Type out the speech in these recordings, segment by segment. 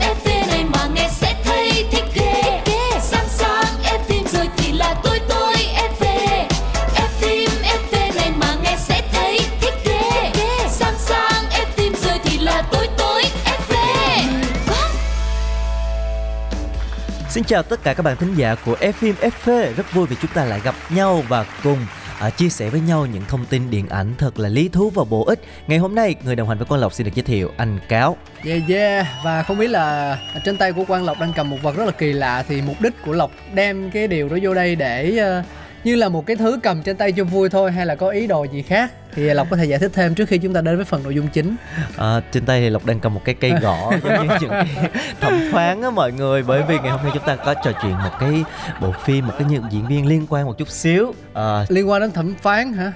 F-phim này mà nghe sẽ thấy thích ghê. Sáng sáng F-phim rồi thì là tôi F-phim. F-phim, F-phim này mà nghe sẽ thấy thích ghê. Sáng sáng F-phim rồi thì là tôi F-phim. Xin chào tất cả các bạn thính giả của F-phim F-phê. Rất vui vì chúng ta lại gặp nhau và cùng chia sẻ với nhau những thông tin điện ảnh thật là lý thú và bổ ích. Ngày hôm nay người đồng hành với Quang Lộc xin được giới thiệu anh Cáo. Và không biết là trên tay của Quang Lộc đang cầm một vật rất là kỳ lạ, thì mục đích của Lộc đem cái điều đó vô đây để như là một cái thứ cầm trên tay cho vui thôi, hay là có ý đồ gì khác? Thì Lộc có thể giải thích thêm trước khi chúng ta đến với phần nội dung chính. Trên tay thì Lộc đang cầm một cái cây gõ giống như những cái thẩm phán á mọi người. Bởi vì ngày hôm nay chúng ta có trò chuyện một cái bộ phim, một cái diễn viên liên quan một chút xíu. Liên quan đến thẩm phán hả?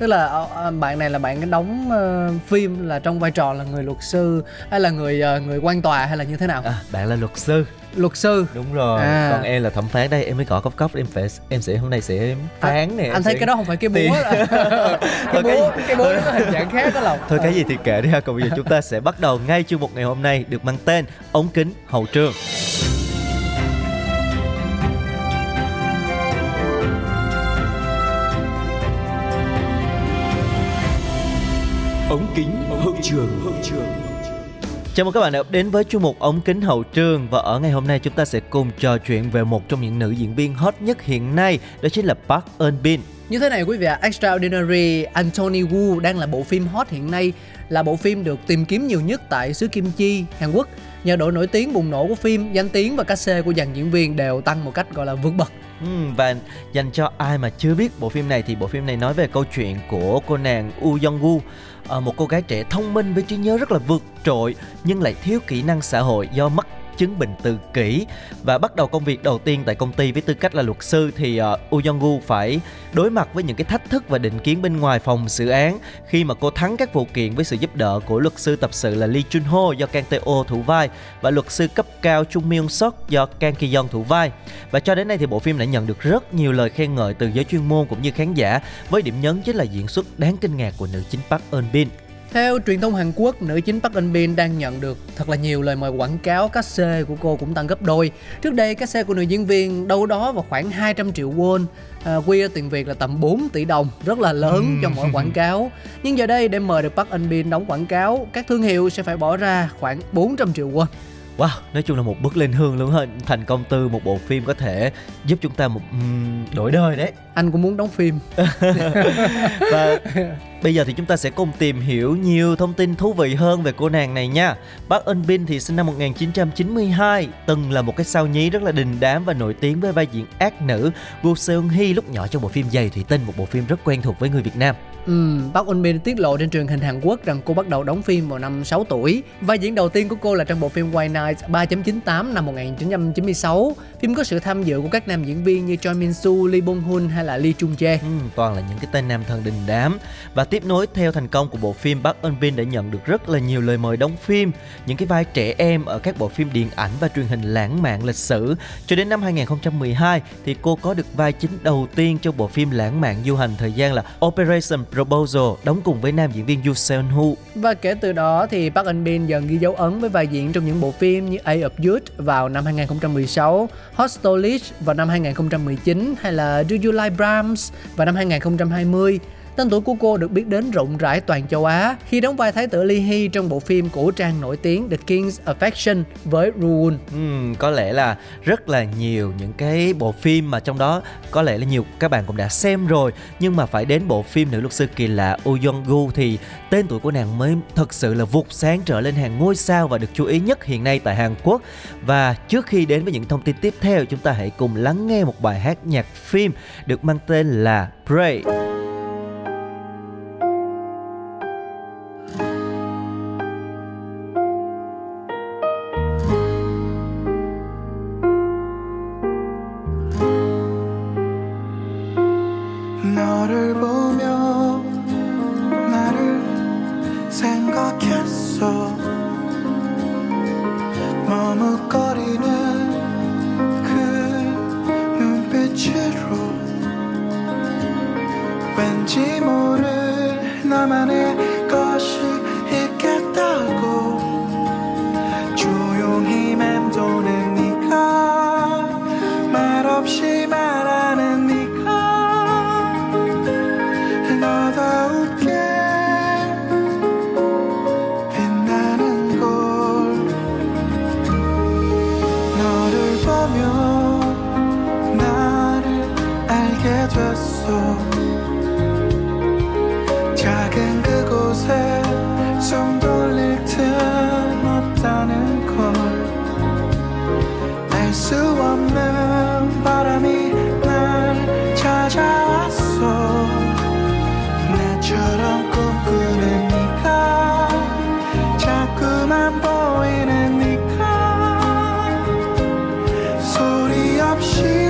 Tức là bạn này là bạn đóng phim là trong vai trò là người luật sư, hay là người quan tòa, hay là như thế nào? Bạn là luật sư. Luật sư đúng rồi. Còn em là thẩm phán đây, em mới gõ cốc cốc. Em sẽ hôm nay sẽ phán nè. Anh thấy cái đó không phải cái búa. Cái búa nó có hình dạng khác đó Lộc. Thôi cái gì thì kệ đi ha. Còn bây giờ chúng ta sẽ bắt đầu ngay chương mục ngày hôm nay được mang tên ống kính hậu trường. Ống kính hậu trường. Chào mừng các bạn đã đến với chương mục ống kính hậu trường. Và ở ngày hôm nay chúng ta sẽ cùng trò chuyện về một trong những nữ diễn viên hot nhất hiện nay, đó chính là Park Eun Bin. Như thế này quý vị ạ, Extraordinary Attorney Woo đang là bộ phim hot hiện nay, là bộ phim được tìm kiếm nhiều nhất tại xứ Kim Chi, Hàn Quốc. Nhờ độ nổi tiếng bùng nổ của phim, danh tiếng và cachet của dàn diễn viên đều tăng một cách gọi là vượt bậc. Và dành cho ai mà chưa biết bộ phim này thì bộ phim này nói về câu chuyện của cô nàng Woo Young Woo, một cô gái trẻ thông minh với trí nhớ rất là vượt trội nhưng lại thiếu kỹ năng xã hội do mắc chứng bệnh tự kỷ. Và bắt đầu công việc đầu tiên tại công ty với tư cách là luật sư thì Woo Young Woo phải đối mặt với những cái thách thức và định kiến bên ngoài phòng xử án khi mà cô thắng các vụ kiện với sự giúp đỡ của luật sư tập sự là Lee Jun-ho do Kang Tae-oh thủ vai và luật sư cấp cao Chung Myung-sok do Kang Ki-yong thủ vai. Và cho đến nay thì bộ phim đã nhận được rất nhiều lời khen ngợi từ giới chuyên môn cũng như khán giả, với điểm nhấn chính là diễn xuất đáng kinh ngạc của nữ chính Park Eun Bin. Theo truyền thông Hàn Quốc, nữ chính Park Eun Bin đang nhận được thật là nhiều lời mời quảng cáo, cachet của cô cũng tăng gấp đôi. Trước đây cachet của nữ diễn viên đâu đó vào khoảng 200 triệu won, quy ra tiền Việt là tầm 4 tỷ đồng, rất là lớn cho mỗi quảng cáo. Nhưng giờ đây để mời được Park Eun Bin đóng quảng cáo, các thương hiệu sẽ phải bỏ ra khoảng 400 triệu won. Wow, nói chung là một bước lên hương luôn ha. Thành công từ một bộ phim có thể giúp chúng ta một đổi đời đấy. Anh cũng muốn đóng phim. Và bây giờ thì chúng ta sẽ cùng tìm hiểu nhiều thông tin thú vị hơn về cô nàng này nha. Park Eun Bin thì sinh năm 1992, từng là một cái sao nhí rất là đình đám và nổi tiếng với vai diễn ác nữ Woo Seon Hu lúc nhỏ trong bộ phim Giày Thủy Tinh, một bộ phim rất quen thuộc với người Việt Nam. Park Eun Bin tiết lộ trên truyền hình Hàn Quốc rằng cô bắt đầu đóng phim vào năm 6 tuổi. Vai diễn đầu tiên của cô là trong bộ phim White Night 3.98 năm 1996. Phim có sự tham dự của các nam diễn viên như Choi Min-su, Lee Bong-hun hay là Lee Jung-jae. Toàn là những cái tên nam thần đình đám. Và tiếp nối theo thành công của bộ phim, Park Eun Bin đã nhận được rất là nhiều lời mời đóng phim, những cái vai trẻ em ở các bộ phim điện ảnh và truyền hình lãng mạn lịch sử. Cho đến năm 2012 thì cô có được vai chính đầu tiên trong bộ phim lãng mạn du hành thời gian là Operation Robozo, đóng cùng với nam diễn viên Yoo Seon Hu. Và kể từ đó thì Park Eun Bin dần ghi dấu ấn với vai diễn trong những bộ phim như A of Youth vào năm 2016, Hostelage vào năm 2019 hay là Do You Like Brahms vào năm 2020. Tên tuổi của cô được biết đến rộng rãi toàn châu Á khi đóng vai thái tử Lee Hee trong bộ phim cổ trang nổi tiếng The King's Affection với Roo Woon. Có lẽ là rất là nhiều những cái bộ phim mà trong đó có lẽ là nhiều các bạn cũng đã xem rồi, nhưng mà phải đến bộ phim nữ luật sư kỳ lạ Woo Young Woo thì tên tuổi của nàng mới thật sự là vụt sáng trở lên hàng ngôi sao và được chú ý nhất hiện nay tại Hàn Quốc. Và trước khi đến với những thông tin tiếp theo, chúng ta hãy cùng lắng nghe một bài hát nhạc phim được mang tên là Pray. 나만의 것이 있겠다고 조용히 맴도는 네가 말없이 말하는 네가 너다웃게 빛나는 걸 너를 보며 나를 알게 됐어 작은 그곳에 숨 돌릴 틈 없다는 걸 알 수 없는 바람이 날 찾아왔어 나처럼 꿈꾸는 네가 자꾸만 보이는 네가 소리 없이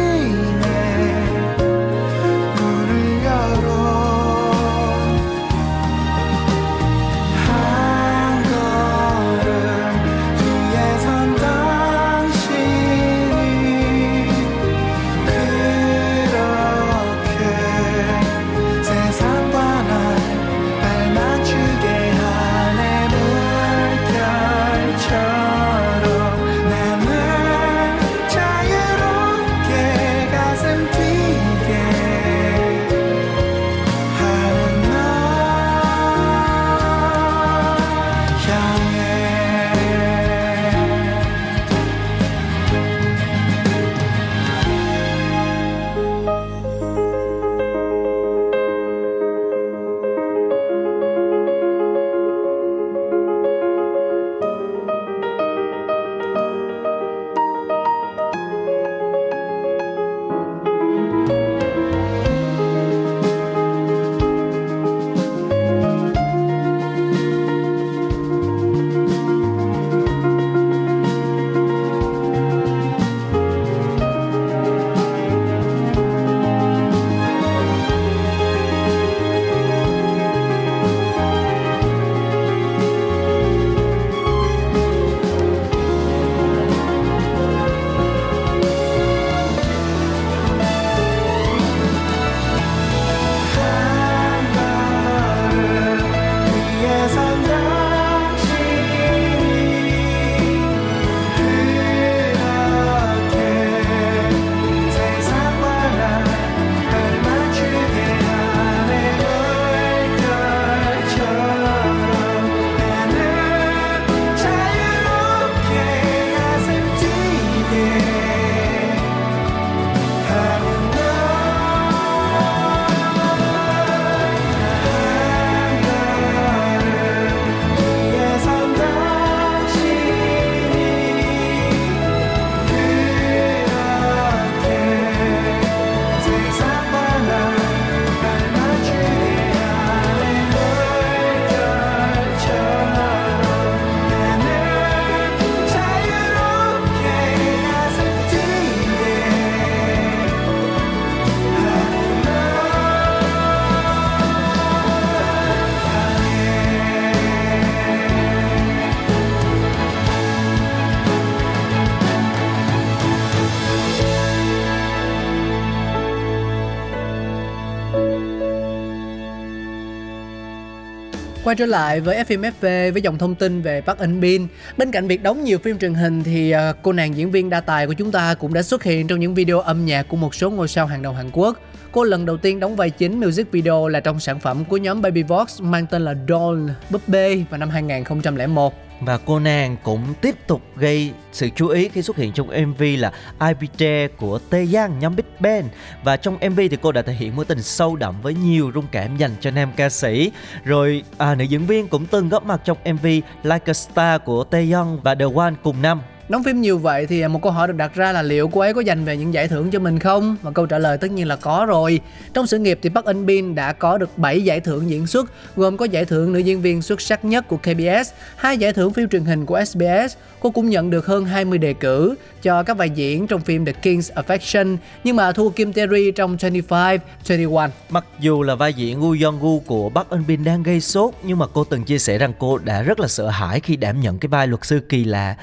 Quay trở lại với F-phim FV với dòng thông tin về Park Eun Bin. Bên cạnh việc đóng nhiều phim truyền hình thì cô nàng diễn viên đa tài của chúng ta cũng đã xuất hiện trong những video âm nhạc của một số ngôi sao hàng đầu Hàn Quốc. Cô lần đầu tiên đóng vai chính music video là trong sản phẩm của nhóm Baby Vox mang tên là Doll, búp bê vào năm 2001. Và cô nàng cũng tiếp tục gây sự chú ý khi xuất hiện trong MV là Ipire của Taeyang nhóm Big Bang. Và trong MV thì cô đã thể hiện mối tình sâu đậm với nhiều rung cảm dành cho nam ca sĩ. Rồi nữ diễn viên cũng từng góp mặt trong MV Like A Star của Taeyang và The One cùng năm. Đóng phim nhiều vậy thì một câu hỏi được đặt ra là liệu cô ấy có giành về những giải thưởng cho mình không? Và câu trả lời tất nhiên là có rồi. Trong sự nghiệp thì Park Eun Bin đã có được 7 giải thưởng diễn xuất, gồm có giải thưởng nữ diễn viên xuất sắc nhất của KBS, 2 giải thưởng phim truyền hình của SBS. Cô cũng nhận được hơn 20 đề cử cho các vai diễn trong phim The King's Affection, nhưng mà thua Kim Tae-ri trong 25, 21. Mặc dù là vai diễn Woo Young Woo của Park Eun Bin đang gây sốt, nhưng mà cô từng chia sẻ rằng cô đã rất là sợ hãi khi đảm nhận cái vai luật sư kỳ lạ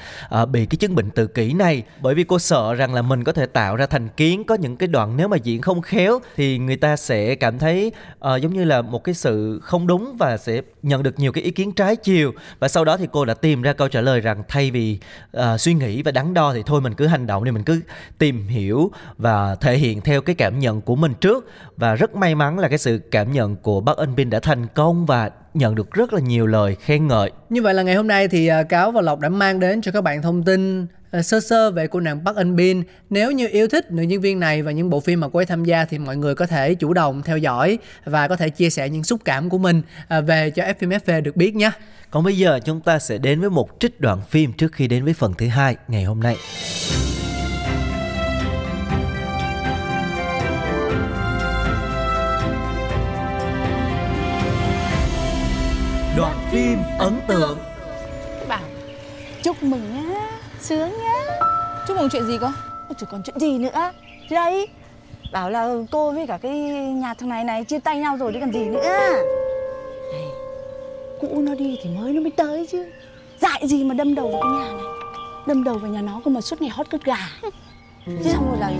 bị cái chứng bệnh tự kỷ này, bởi vì cô sợ rằng là mình có thể tạo ra thành kiến. Có những cái đoạn nếu mà diễn không khéo thì người ta sẽ cảm thấy giống như là một cái sự không đúng và sẽ nhận được nhiều cái ý kiến trái chiều. Và sau đó thì cô đã tìm ra câu trả lời rằng thay vì suy nghĩ và đắn đo thì thôi mình cứ hành động đi, mình cứ tìm hiểu và thể hiện theo cái cảm nhận của mình trước. Và rất may mắn là cái sự cảm nhận của Park Eun Bin đã thành công và nhận được rất là nhiều lời khen ngợi. Như vậy là ngày hôm nay thì Cáo và Lộc đã mang đến cho các bạn thông tin sơ sơ về cô nàng Park Eun Bin. Nếu như yêu thích nữ diễn viên này và những bộ phim mà cô ấy tham gia thì mọi người có thể chủ động theo dõi và có thể chia sẻ những xúc cảm của mình về cho F-phim được biết nhé. Còn bây giờ chúng ta sẽ đến với một trích đoạn phim trước khi đến với phần thứ 2 ngày hôm nay. Đoạn phim ấn tượng. Bảo chúc mừng nhá, sướng nhá. Chúc mừng chuyện gì con? Chứ còn chuyện gì nữa. Thì đây, bảo là cô với cả cái nhà thằng này chia tay nhau rồi, đi còn gì nữa. Này, cũ nó đi thì mới nó mới tới chứ. Dại gì mà đâm đầu vào cái nhà này, đâm đầu vào nhà nó cơ mà suốt ngày hót cứt gà. Chứ xong rồi là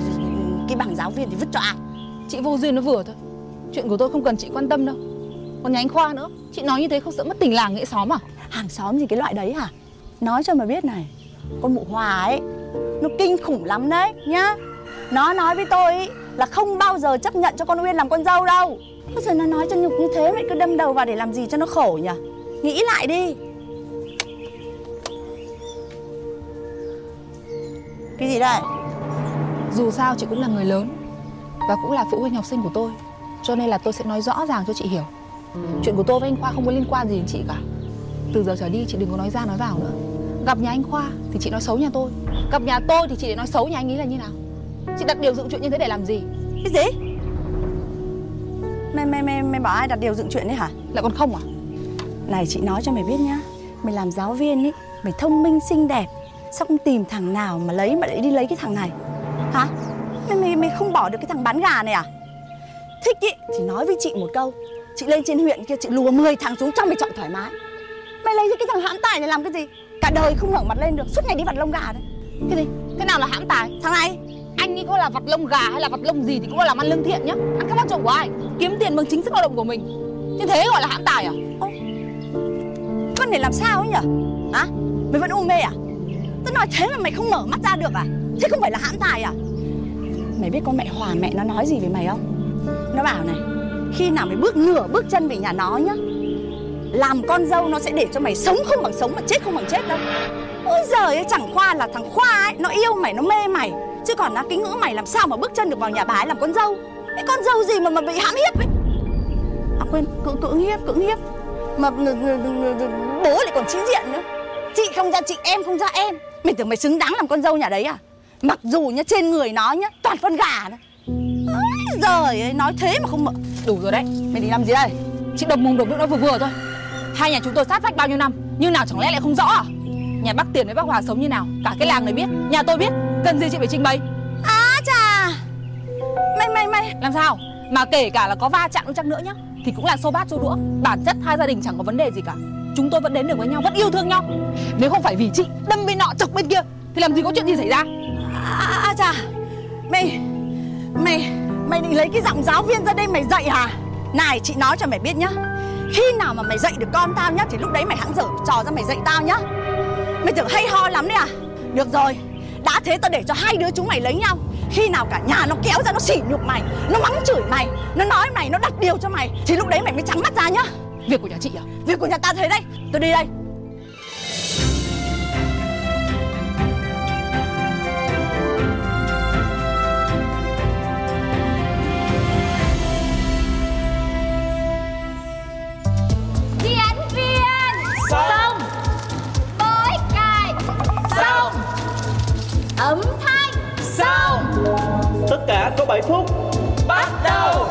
cái bảng giáo viên thì vứt cho ai? Chị vô duyên nó vừa thôi. Chuyện của tôi không cần chị quan tâm đâu. Còn nhà anh Khoa nữa, chị nói như thế không sợ mất tình làng nghĩa xóm à? Hàng xóm gì cái loại đấy hả? Nói cho mà biết này, con mụ Hòa ấy, nó kinh khủng lắm đấy nhá. Nó nói với tôi ấy, là không bao giờ chấp nhận cho con Uyên làm con dâu đâu. Bây giờ nó nói cho nhục như thế vậy cứ đâm đầu vào để làm gì cho nó khổ nhỉ? Nghĩ lại đi. Cái gì đây? Dù sao chị cũng là người lớn và cũng là phụ huynh học sinh của tôi, cho nên là tôi sẽ nói rõ ràng cho chị hiểu. Chuyện của tôi với anh Khoa không có liên quan gì đến chị cả. Từ giờ trở đi chị đừng có nói ra nói vào nữa. Gặp nhà anh Khoa thì chị nói xấu nhà tôi, gặp nhà tôi thì chị lại nói xấu nhà anh ấy là như nào. Chị đặt điều dựng chuyện như thế để làm gì? Cái gì? Mày bảo ai đặt điều dựng chuyện đấy hả? Lại còn không à? Này chị nói cho mày biết nhá, mày làm giáo viên ý, mày thông minh xinh đẹp, sao không tìm thằng nào mà lấy mà lại đi lấy cái thằng này? Hả? Mày không bỏ được cái thằng bán gà này à? Thích ý thì nói với chị một câu, chị lên trên huyện kia chị lùa 10 thằng xuống trong mày chọn thoải mái. Mày lấy cái thằng hãm tài này làm cái gì? Cả đời không ngẩng mặt lên được, suốt ngày đi vặt lông gà đấy. Cái gì? Thế nào là hãm tài? Thằng này, anh ấy có là vặt lông gà hay là vặt lông gì thì cũng là làm ăn lương thiện nhá. Ăn cắp bắt trộm của ai? Kiếm tiền bằng chính sức lao động của mình. Như thế gọi là hãm tài à? Ô, con này làm sao ấy nhở? Hả? Mày vẫn u mê à? Tao nói thế mà mày không mở mắt ra được à? Thế không phải là hãm tài à? Mày biết con mẹ Hòa mẹ nó nói gì về mày không? Nó bảo này, khi nào mày bước nửa bước chân về nhà nó nhá, làm con dâu nó sẽ để cho mày sống không bằng sống mà chết không bằng chết đâu. Ôi giời ơi, chẳng qua là thằng Khoa ấy, nó yêu mày, nó mê mày, chứ còn nó cái ngữ mày làm sao mà bước chân được vào nhà bà ấy làm con dâu. Cái con dâu gì mà bị hãm hiếp ấy. À quên, cưỡng hiếp. Mà bố lại còn chính diện nữa. Chị không ra chị, em không ra em. Mày tưởng mày xứng đáng làm con dâu nhà đấy à? Mặc dù nhá, trên người nó nhá, toàn phân gà nữa. Giời ơi, nói thế mà không mở. Đủ rồi đấy, mày đi làm gì đây? Chị độc mồm độc miệng nó vừa thôi. Hai nhà chúng tôi sát vách bao nhiêu năm, nhưng nào chẳng lẽ lại không rõ à? Nhà bác Tiền với bác Hòa sống như nào, cả cái làng này biết, nhà tôi biết, cần gì chị phải trình bày. Á chà, mày làm sao? Mà kể cả là có va chạm chăng nữa nhá, thì cũng là xô bát xô đũa. Bản chất hai gia đình chẳng có vấn đề gì cả. Chúng tôi vẫn đến được với nhau, vẫn yêu thương nhau. Nếu không phải vì chị đâm bên nọ chọc bên kia thì làm gì có chuyện gì xảy ra. Á chà, mày định lấy cái giọng giáo viên ra đây mày dạy hả? Này chị nói cho mày biết nhá, khi nào mà mày dạy được con tao nhá thì lúc đấy mày hẵng dở trò ra mày dạy tao nhá. Mày tưởng hay ho lắm đấy à? Được rồi, đã thế tao để cho hai đứa chúng mày lấy nhau. Khi nào cả nhà nó kéo ra nó sỉ nhục mày, nó mắng chửi mày, nó nói mày, nó đặt điều cho mày, thì lúc đấy mày mới trắng mắt ra nhá. Việc của nhà chị à? Việc của nhà tao thế đấy. Tôi đi đây. Ấm thanh sau. Tất cả có 7 phút. Bắt đầu.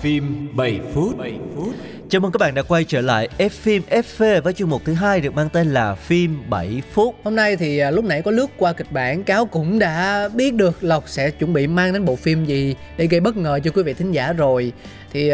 Phim 7 phút. Chào mừng các bạn đã quay trở lại F-phim FV với chương mục thứ 2 được mang tên là Phim 7 phút. Hôm nay thì lúc nãy có lướt qua kịch bản, Cáo cũng đã biết được Lộc sẽ chuẩn bị mang đến bộ phim gì để gây bất ngờ cho quý vị thính giả rồi. Thì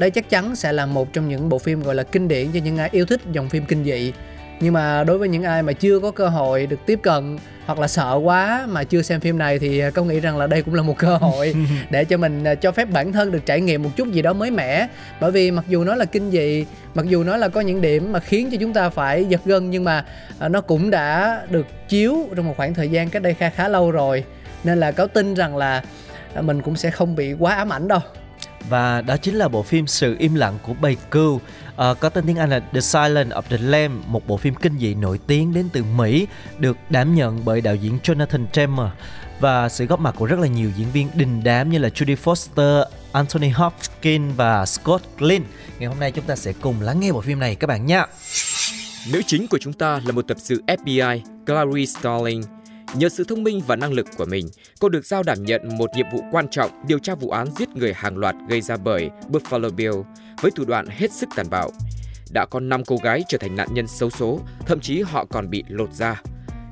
đây chắc chắn sẽ là một trong những bộ phim gọi là kinh điển cho những ai yêu thích dòng phim kinh dị. Nhưng mà đối với những ai mà chưa có cơ hội được tiếp cận hoặc là sợ quá mà chưa xem phim này thì Công nghĩ rằng là đây cũng là một cơ hội để cho mình cho phép bản thân được trải nghiệm một chút gì đó mới mẻ. Bởi vì mặc dù nó là kinh dị, mặc dù nó là có những điểm mà khiến cho chúng ta phải giật gân, nhưng mà nó cũng đã được chiếu trong một khoảng thời gian cách đây khá lâu rồi. Nên là Cáo tin rằng là mình cũng sẽ không bị quá ám ảnh đâu. Và đó chính là bộ phim Sự Im Lặng của Bầy Cừu, có tên tiếng Anh là The Silence of the Lambs, một bộ phim kinh dị nổi tiếng đến từ Mỹ, được đảm nhận bởi đạo diễn Jonathan Trammer và sự góp mặt của rất là nhiều diễn viên đình đám như là Judy Foster, Anthony Hopkins và Scott Glenn. Ngày hôm nay chúng ta sẽ cùng lắng nghe bộ phim này các bạn nhé. Nữ chính của chúng ta là một tập sự FBI, Clarice Starling. Nhờ sự thông minh và năng lực của mình, cô được giao đảm nhận một nhiệm vụ quan trọng điều tra vụ án giết người hàng loạt gây ra bởi Buffalo Bill với thủ đoạn hết sức tàn bạo. Đã có 5 cô gái trở thành nạn nhân xấu số, thậm chí họ còn bị lột da.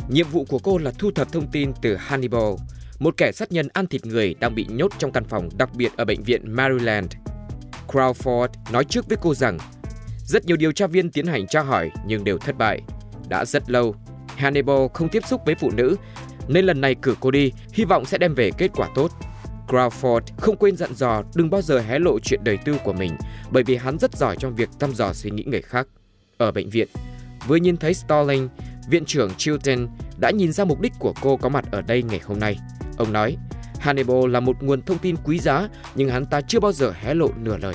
Nhiệm vụ của cô là thu thập thông tin từ Hannibal, một kẻ sát nhân ăn thịt người đang bị nhốt trong căn phòng đặc biệt ở bệnh viện Maryland. Crawford nói trước với cô rằng, rất nhiều điều tra viên tiến hành tra hỏi nhưng đều thất bại. Đã rất lâu, Hannibal không tiếp xúc với phụ nữ, nên lần này cử cô đi, hy vọng sẽ đem về kết quả tốt. Crawford không quên dặn dò đừng bao giờ hé lộ chuyện đời tư của mình, bởi vì hắn rất giỏi trong việc thăm dò suy nghĩ người khác. Ở bệnh viện, vừa nhìn thấy Starling, viện trưởng Chilton đã nhìn ra mục đích của cô có mặt ở đây ngày hôm nay. Ông nói, Hannibal là một nguồn thông tin quý giá, nhưng hắn ta chưa bao giờ hé lộ nửa lời.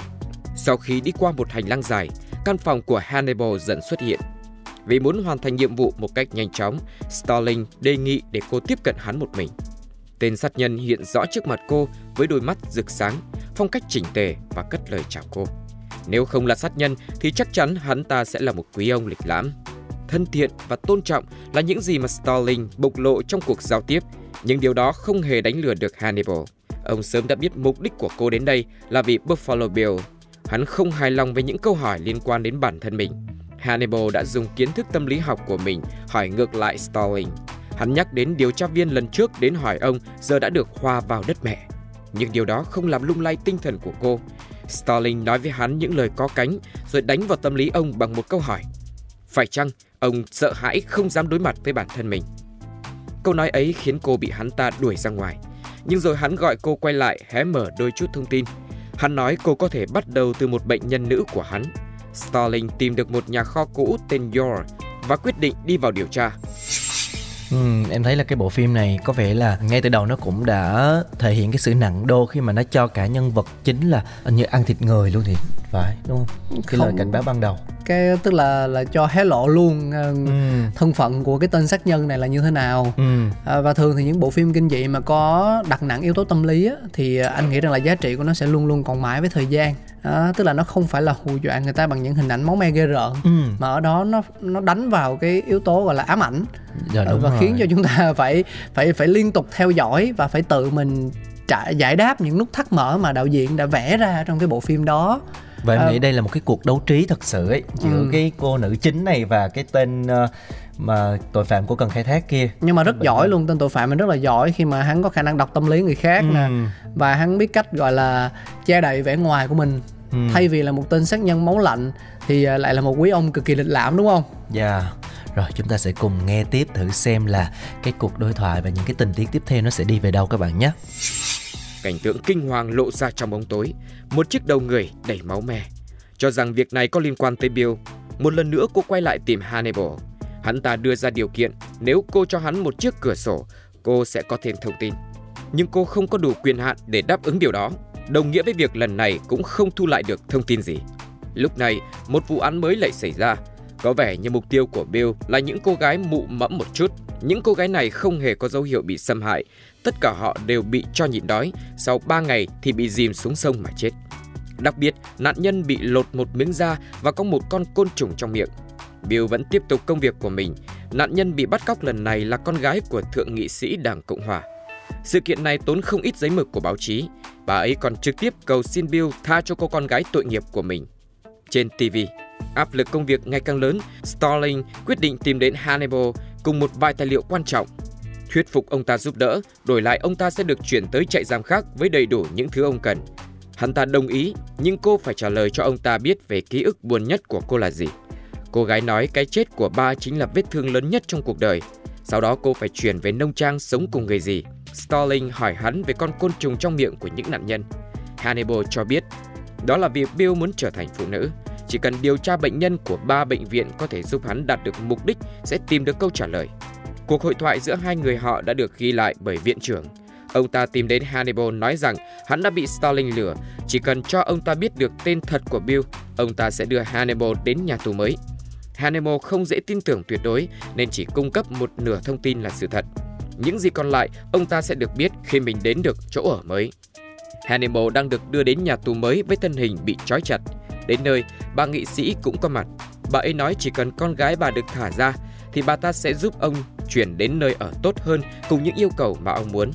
Sau khi đi qua một hành lang dài, căn phòng của Hannibal dần xuất hiện. Vì muốn hoàn thành nhiệm vụ một cách nhanh chóng, Starling đề nghị để cô tiếp cận hắn một mình. Tên sát nhân hiện rõ trước mặt cô với đôi mắt rực sáng, phong cách chỉnh tề và cất lời chào cô. Nếu không là sát nhân thì chắc chắn hắn ta sẽ là một quý ông lịch lãm. Thân thiện và tôn trọng là những gì mà Starling bộc lộ trong cuộc giao tiếp, nhưng điều đó không hề đánh lừa được Hannibal. Ông sớm đã biết mục đích của cô đến đây là vì Buffalo Bill. Hắn không hài lòng với những câu hỏi liên quan đến bản thân mình. Hannibal đã dùng kiến thức tâm lý học của mình hỏi ngược lại Starling. Hắn nhắc đến điều tra viên lần trước đến hỏi ông giờ đã được hòa vào đất mẹ. Nhưng điều đó không làm lung lay tinh thần của cô. Starling nói với hắn những lời có cánh rồi đánh vào tâm lý ông bằng một câu hỏi. Phải chăng ông sợ hãi không dám đối mặt với bản thân mình? Câu nói ấy khiến cô bị hắn ta đuổi ra ngoài. Nhưng rồi hắn gọi cô quay lại hé mở đôi chút thông tin. Hắn nói cô có thể bắt đầu từ một bệnh nhân nữ của hắn. Starling tìm được một nhà kho cũ tên Yor và quyết định đi vào điều tra. Em thấy là cái bộ phim này có vẻ là ngay từ đầu nó cũng đã thể hiện cái sự nặng đô khi mà nó cho cả nhân vật chính là như ăn thịt người luôn thì phải, đúng không? Cái lời cảnh báo ban đầu. Cái tức là cho hé lộ luôn thân phận của cái tên sát nhân này là như thế nào. Và thường thì những bộ phim kinh dị mà có đặt nặng yếu tố tâm lý á, thì anh nghĩ rằng là giá trị của nó sẽ luôn luôn còn mãi với thời gian. Tức là nó không phải là hù dọa người ta bằng những hình ảnh máu me ghê rợn, mà ở đó nó đánh vào cái yếu tố gọi là ám ảnh. Dạ, đúng và rồi. Khiến cho chúng ta phải liên tục theo dõi và phải tự mình giải đáp những nút thắt mở mà đạo diễn đã vẽ ra trong cái bộ phim đó. Và em nghĩ đây là một cái cuộc đấu trí thật sự ấy, giữa cái cô nữ chính này và cái tên mà tội phạm cô cần khai thác kia. Nhưng mà rất giỏi luôn, tên tội phạm mình rất là giỏi khi mà hắn có khả năng đọc tâm lý người khác nè, và hắn biết cách gọi là che đậy vẻ ngoài của mình. Thay vì là một tên sát nhân máu lạnh thì lại là một quý ông cực kỳ lịch lãm, đúng không? Dạ. Rồi chúng ta sẽ cùng nghe tiếp thử xem là cái cuộc đối thoại và những cái tình tiết tiếp theo nó sẽ đi về đâu các bạn nhé. Cảnh tượng kinh hoàng lộ ra trong bóng tối, một chiếc đầu người đầy máu me. Cho rằng việc này có liên quan tới Bill, một lần nữa cô quay lại tìm Hannibal. Hắn ta đưa ra điều kiện nếu cô cho hắn một chiếc cửa sổ, cô sẽ có thêm thông tin. Nhưng cô không có đủ quyền hạn để đáp ứng điều đó, đồng nghĩa với việc lần này cũng không thu lại được thông tin gì. Lúc này, một vụ án mới lại xảy ra. Có vẻ như mục tiêu của Bill là những cô gái mụ mẫm một chút. Những cô gái này không hề có dấu hiệu bị xâm hại. Tất cả họ đều bị cho nhịn đói, sau 3 ngày thì bị dìm xuống sông mà chết. Đặc biệt, nạn nhân bị lột một miếng da và có một con côn trùng trong miệng. Bill vẫn tiếp tục công việc của mình. Nạn nhân bị bắt cóc lần này là con gái của thượng nghị sĩ Đảng Cộng Hòa. Sự kiện này tốn không ít giấy mực của báo chí. Bà ấy còn trực tiếp cầu xin Bill tha cho cô con gái tội nghiệp của mình. Trên TV, áp lực công việc ngày càng lớn, Starling quyết định tìm đến Hannibal cùng một vài tài liệu quan trọng. Thuyết phục ông ta giúp đỡ, đổi lại ông ta sẽ được chuyển tới trại giam khác với đầy đủ những thứ ông cần. Hắn ta đồng ý, nhưng cô phải trả lời cho ông ta biết về ký ức buồn nhất của cô là gì. Cô gái nói cái chết của ba chính là vết thương lớn nhất trong cuộc đời. Sau đó cô phải chuyển về nông trang sống cùng người dì. Starling hỏi hắn về con côn trùng trong miệng của những nạn nhân. Hannibal cho biết đó là vì Bill muốn trở thành phụ nữ. Chỉ cần điều tra bệnh nhân của ba bệnh viện có thể giúp hắn đạt được mục đích sẽ tìm được câu trả lời. Cuộc hội thoại giữa hai người họ đã được ghi lại bởi viện trưởng. Ông ta tìm đến Hannibal nói rằng hắn đã bị Starling lừa. Chỉ cần cho ông ta biết được tên thật của Bill, ông ta sẽ đưa Hannibal đến nhà tù mới. Hannibal không dễ tin tưởng tuyệt đối nên chỉ cung cấp một nửa thông tin là sự thật. Những gì còn lại ông ta sẽ được biết khi mình đến được chỗ ở mới. Hannibal đang được đưa đến nhà tù mới với thân hình bị trói chặt. Đến nơi, bà nghị sĩ cũng có mặt. Bà ấy nói chỉ cần con gái bà được thả ra thì bà ta sẽ giúp ông chuyển đến nơi ở tốt hơn cùng những yêu cầu mà ông muốn.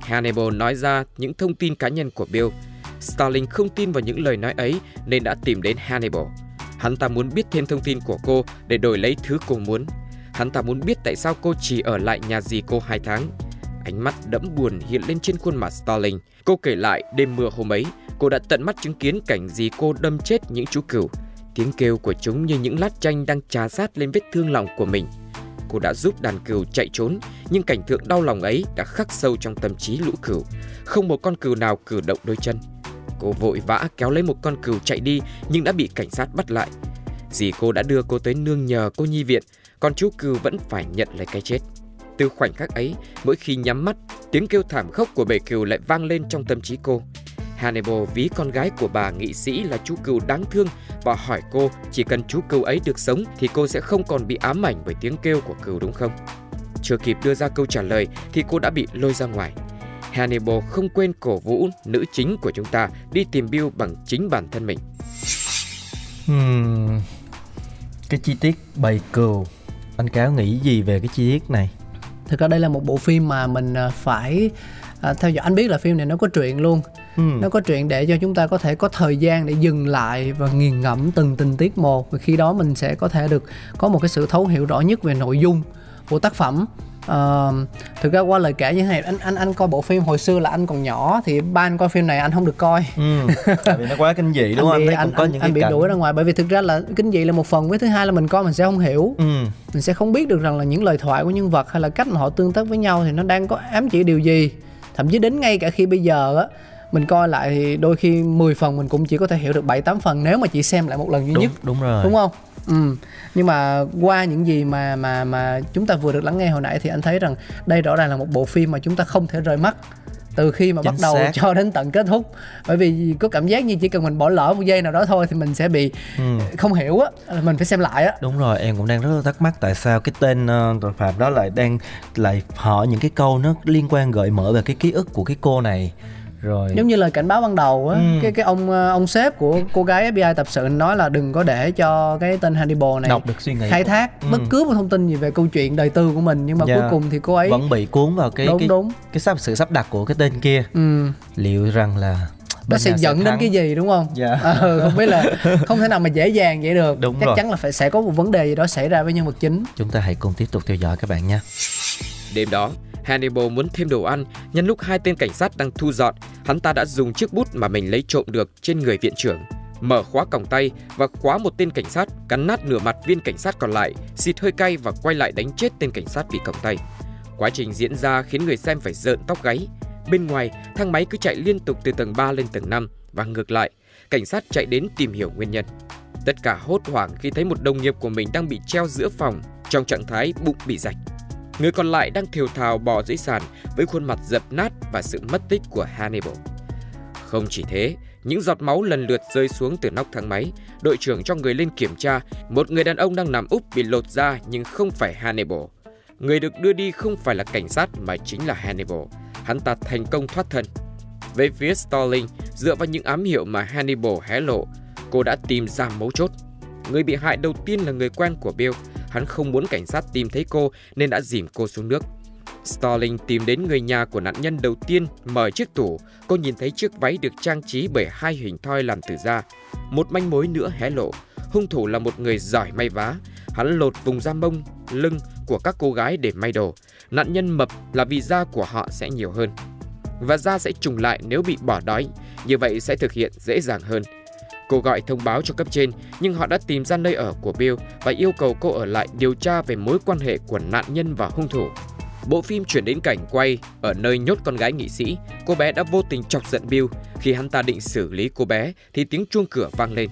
Hannibal nói ra những thông tin cá nhân của Bill. Starling không tin vào những lời nói ấy nên đã tìm đến Hannibal. Hắn ta muốn biết thêm thông tin của cô để đổi lấy thứ cô muốn. Hắn ta muốn biết tại sao cô chỉ ở lại nhà dì cô 2 tháng. Ánh mắt đẫm buồn hiện lên trên khuôn mặt Starling. Cô kể lại đêm mưa hôm ấy, cô đã tận mắt chứng kiến cảnh dì cô đâm chết những chú cừu. Tiếng kêu của chúng như những lát chanh đang chà sát lên vết thương lòng của mình. Cô đã giúp đàn cừu chạy trốn, nhưng cảnh tượng đau lòng ấy đã khắc sâu trong tâm trí lũ cừu. Không một con cừu nào cử động đôi chân. Cô vội vã kéo lấy một con cừu chạy đi nhưng đã bị cảnh sát bắt lại. Dì cô đã đưa cô tới nương nhờ cô nhi viện, còn chú cừu vẫn phải nhận lấy cái chết. Từ khoảnh khắc ấy, mỗi khi nhắm mắt, tiếng kêu thảm khốc của bầy cừu lại vang lên trong tâm trí cô. Hannibal ví con gái của bà nghị sĩ là chú cừu đáng thương và hỏi cô chỉ cần chú cừu ấy được sống thì cô sẽ không còn bị ám ảnh bởi tiếng kêu của cừu đúng không? Chưa kịp đưa ra câu trả lời thì cô đã bị lôi ra ngoài. Hannibal không quên cổ vũ nữ chính của chúng ta đi tìm Bill bằng chính bản thân mình. Cái chi tiết bầy cừu, anh Cáo nghĩ gì về cái chi tiết này? Thực ra đây là một bộ phim mà mình phải theo dõi. Anh biết là phim này nó có truyện luôn. Nó có truyện để cho chúng ta có thể có thời gian để dừng lại và nghiền ngẫm từng tình tiết một. Và khi đó mình sẽ có thể được có một cái sự thấu hiểu rõ nhất về nội dung của tác phẩm. Thực ra qua lời kể như thế này, anh coi bộ phim hồi xưa là anh còn nhỏ thì ba anh coi phim này anh không được coi. Tại vì nó quá kinh dị đúng không? Anh bị đuổi ra ngoài bởi vì thực ra là kinh dị là một phần, với thứ hai là mình coi mình sẽ không hiểu. Mình sẽ không biết được rằng là những lời thoại của nhân vật hay là cách mà họ tương tác với nhau thì nó đang có ám chỉ điều gì. Thậm chí đến ngay cả khi bây giờ á, mình coi lại thì đôi khi 10 phần mình cũng chỉ có thể hiểu được 7-8 phần nếu mà chỉ xem lại một lần duy nhất. Đúng rồi. Đúng không? Nhưng mà qua những gì mà chúng ta vừa được lắng nghe hồi nãy thì anh thấy rằng đây rõ ràng là một bộ phim mà chúng ta không thể rời mắt từ khi mà bắt đầu cho đến tận kết thúc. Bởi vì có cảm giác như chỉ cần mình bỏ lỡ một giây nào đó thôi thì mình sẽ bị không hiểu á, mình phải xem lại á. Đúng rồi, em cũng đang rất là thắc mắc tại sao cái tên tội phạm đó lại hỏi những cái câu nó liên quan gợi mở về cái ký ức của cái cô này. Rồi. Giống như lời cảnh báo ban đầu á, cái ông sếp của cô gái FBI tập sự nói là đừng có để cho cái tên Hannibal này đọc được suy nghĩ, khai thác bất cứ một thông tin gì về câu chuyện đời tư của mình, nhưng mà cuối cùng thì cô ấy vẫn bị cuốn vào cái sự sắp đặt của cái tên kia. Liệu rằng là nó sẽ dẫn đến cái gì đúng không? Không biết, là không thể nào mà dễ dàng vậy được. Chắc chắn là sẽ có một vấn đề gì đó xảy ra với nhân vật chính. Chúng ta hãy cùng tiếp tục theo dõi các bạn nha. Đêm đó, Hannibal muốn thêm đồ ăn, nhân lúc hai tên cảnh sát đang thu dọn, hắn ta đã dùng chiếc bút mà mình lấy trộm được trên người viện trưởng, mở khóa còng tay và khóa một tên cảnh sát, cắn nát nửa mặt viên cảnh sát còn lại, xịt hơi cay và quay lại đánh chết tên cảnh sát bị còng tay. Quá trình diễn ra khiến người xem phải rợn tóc gáy. Bên ngoài, thang máy cứ chạy liên tục từ tầng 3 lên tầng 5 và ngược lại, cảnh sát chạy đến tìm hiểu nguyên nhân. Tất cả hốt hoảng khi thấy một đồng nghiệp của mình đang bị treo giữa phòng trong trạng thái bụng bị rạch. Người còn lại đang thều thào bò dưới sàn với khuôn mặt dập nát và sự mất tích của Hannibal. Không chỉ thế, những giọt máu lần lượt rơi xuống từ nóc thang máy. Đội trưởng cho người lên kiểm tra, một người đàn ông đang nằm úp bị lột da nhưng không phải Hannibal. Người được đưa đi không phải là cảnh sát mà chính là Hannibal. Hắn ta thành công thoát thân. Về phía Starling, dựa vào những ám hiệu mà Hannibal hé lộ, cô đã tìm ra mấu chốt. Người bị hại đầu tiên là người quen của Bill. Hắn không muốn cảnh sát tìm thấy cô nên đã dìm cô xuống nước. Starling tìm đến người nhà của nạn nhân đầu tiên, mở chiếc tủ, cô nhìn thấy chiếc váy được trang trí bởi hai hình thoi làm từ da. Một manh mối nữa hé lộ, hung thủ là một người giỏi may vá. Hắn lột vùng da mông, lưng của các cô gái để may đồ. Nạn nhân mập là vì da của họ sẽ nhiều hơn. Và da sẽ trùng lại nếu bị bỏ đói, như vậy sẽ thực hiện dễ dàng hơn. Cô gọi thông báo cho cấp trên, nhưng họ đã tìm ra nơi ở của Bill và yêu cầu cô ở lại điều tra về mối quan hệ của nạn nhân và hung thủ. Bộ phim chuyển đến cảnh quay ở nơi nhốt con gái nghị sĩ. Cô bé đã vô tình chọc giận Bill. Khi hắn ta định xử lý cô bé thì tiếng chuông cửa vang lên.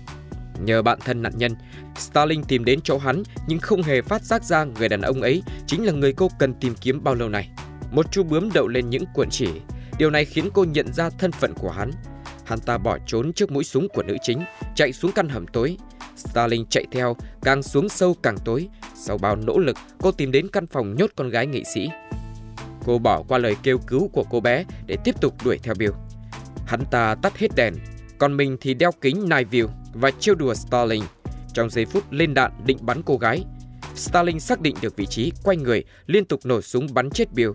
Nhờ bạn thân nạn nhân, Starling tìm đến chỗ hắn nhưng không hề phát giác ra người đàn ông ấy chính là người cô cần tìm kiếm bao lâu nay. Một chú bướm đậu lên những cuộn chỉ. Điều này khiến cô nhận ra thân phận của hắn. Hắn ta bỏ trốn trước mũi súng của nữ chính, chạy xuống căn hầm tối. Starling chạy theo, càng xuống sâu càng tối. Sau bao nỗ lực, cô tìm đến căn phòng nhốt con gái nghị sĩ. Cô bỏ qua lời kêu cứu của cô bé để tiếp tục đuổi theo Bill. Hắn ta tắt hết đèn, còn mình thì đeo kính night view và trêu đùa Starling. Trong giây phút lên đạn định bắn cô gái, Starling xác định được vị trí, quay người, liên tục nổ súng bắn chết Bill.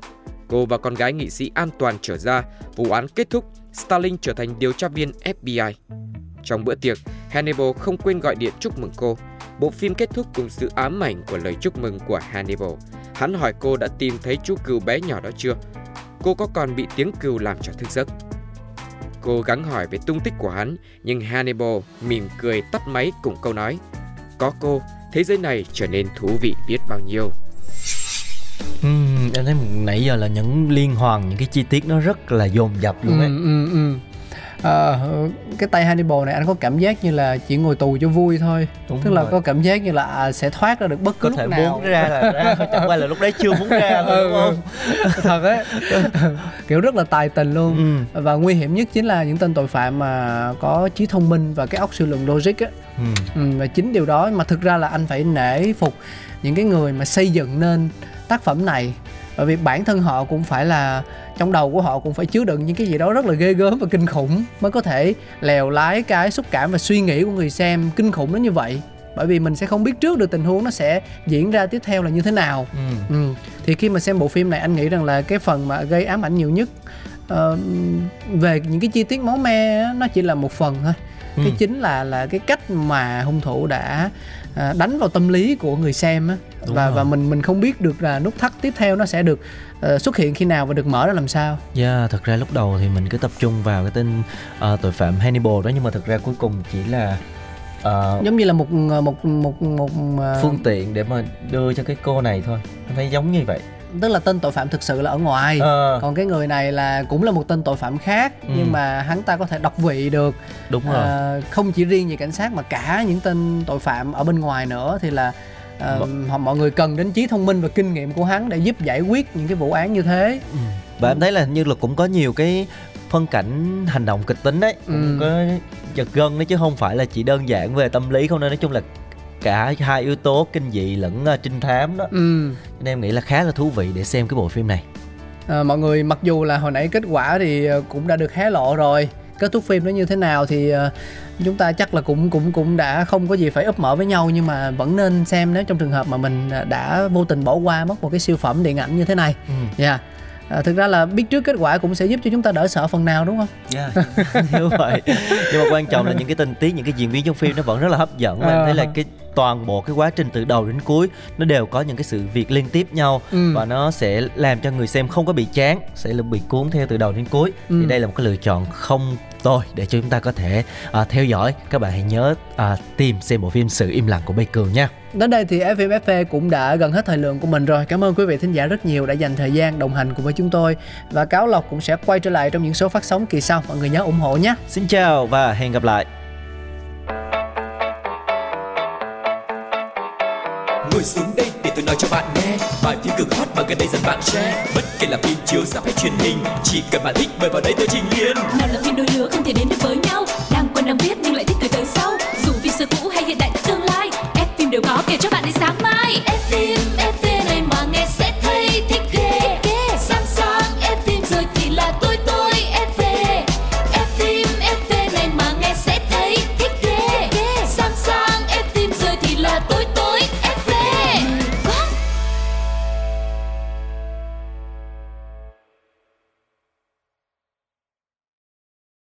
Cô và con gái nghị sĩ an toàn trở ra, vụ án kết thúc, Starling trở thành điều tra viên FBI. Trong bữa tiệc, Hannibal không quên gọi điện chúc mừng cô. Bộ phim kết thúc cùng sự ám ảnh của lời chúc mừng của Hannibal. Hắn hỏi cô đã tìm thấy chú cừu bé nhỏ đó chưa? Cô có còn bị tiếng cừu làm cho thức giấc? Cô gắng hỏi về tung tích của hắn, nhưng Hannibal mỉm cười tắt máy cùng câu nói: "Có cô, thế giới này trở nên thú vị biết bao nhiêu." Em thấy nãy giờ là những liên hoàn, những cái chi tiết nó rất là dồn dập luôn ấy. Cái tay Hannibal này anh có cảm giác như là chỉ ngồi tù cho vui thôi. Đúng rồi. Là có cảm giác như là sẽ thoát ra được bất cứ lúc nào. Có thể ra là ra, chẳng qua là lúc đấy chưa muốn ra thôi, đúng không? Thật ấy. Kiểu rất là tài tình luôn. Và nguy hiểm nhất chính là những tên tội phạm mà có trí thông minh và cái óc suy luận logic ấy. Và chính điều đó mà thực ra là anh phải nể phục những cái người mà xây dựng nên tác phẩm này. Bởi vì bản thân họ cũng phải là, trong đầu của họ cũng phải chứa đựng những cái gì đó rất là ghê gớm và kinh khủng mới có thể lèo lái cái xúc cảm và suy nghĩ của người xem kinh khủng đến như vậy. Bởi vì mình sẽ không biết trước được tình huống nó sẽ diễn ra tiếp theo là như thế nào. Thì khi mà xem bộ phim này, anh nghĩ rằng là cái phần mà gây ám ảnh nhiều nhất về những cái chi tiết máu me nó chỉ là một phần thôi. Cái chính là cái cách mà hung thủ đã đánh vào tâm lý của người xem á. Và mình không biết được là nút thắt tiếp theo nó sẽ được xuất hiện khi nào và được mở ra làm sao. Thật ra lúc đầu thì mình cứ tập trung vào cái tên tội phạm Hannibal đó, nhưng mà thực ra cuối cùng chỉ là giống như là một phương tiện để mà đưa cho cái cô này thôi. Em thấy giống như vậy. Tức là tên tội phạm thực sự là ở ngoài, còn cái người này là cũng là một tên tội phạm khác, nhưng mà hắn ta có thể độc vị được. Đúng rồi. Không chỉ riêng về cảnh sát mà cả những tên tội phạm ở bên ngoài nữa, thì là mọi người cần đến trí thông minh và kinh nghiệm của hắn để giúp giải quyết những cái vụ án như thế. Và em thấy là như là cũng có nhiều cái phân cảnh hành động kịch tính đấy, cũng có giật gân đấy, chứ không phải là chỉ đơn giản về tâm lý không. Nên nói chung là cả hai yếu tố kinh dị lẫn trinh thám đó. Nên em nghĩ là khá là thú vị để xem cái bộ phim này. Mọi người mặc dù là hồi nãy kết quả thì cũng đã được hé lộ rồi, kết thúc phim nó như thế nào thì chúng ta chắc là cũng đã không có gì phải úp mở với nhau, nhưng mà vẫn nên xem nếu trong trường hợp mà mình đã vô tình bỏ qua mất một cái siêu phẩm điện ảnh như thế này. Thực ra là biết trước kết quả cũng sẽ giúp cho chúng ta đỡ sợ phần nào, đúng không? Như vậy. Nhưng mà quan trọng là những cái tình tiết, những cái diễn biến trong phim nó vẫn rất là hấp dẫn. Em thấy là cái toàn bộ cái quá trình từ đầu đến cuối nó đều có những cái sự việc liên tiếp nhau, và nó sẽ làm cho người xem không có bị chán, sẽ là bị cuốn theo từ đầu đến cuối. Thì đây là một cái lựa chọn không tồi để cho chúng ta có thể theo dõi. Các bạn hãy nhớ tìm xem bộ phim Sự Im Lặng của Bạch Cường nha. Đến đây thì F-phim FV cũng đã gần hết thời lượng của mình rồi. Cảm ơn quý vị thính giả rất nhiều đã dành thời gian đồng hành cùng với chúng tôi. Và Cáo Lộc cũng sẽ quay trở lại trong những số phát sóng kỳ sau. Mọi người nhớ ủng hộ nhé. Xin chào và hẹn gặp lại. Ngồi xuống đây để tôi nói cho bạn nghe bài phim cực hot mà gần đây dần bạn share. Bất kể là phim chiếu rạp hay truyền hình, chỉ cần bạn thích mời vào đây tôi trình liền. Nào là phim đôi lứa không thể đến được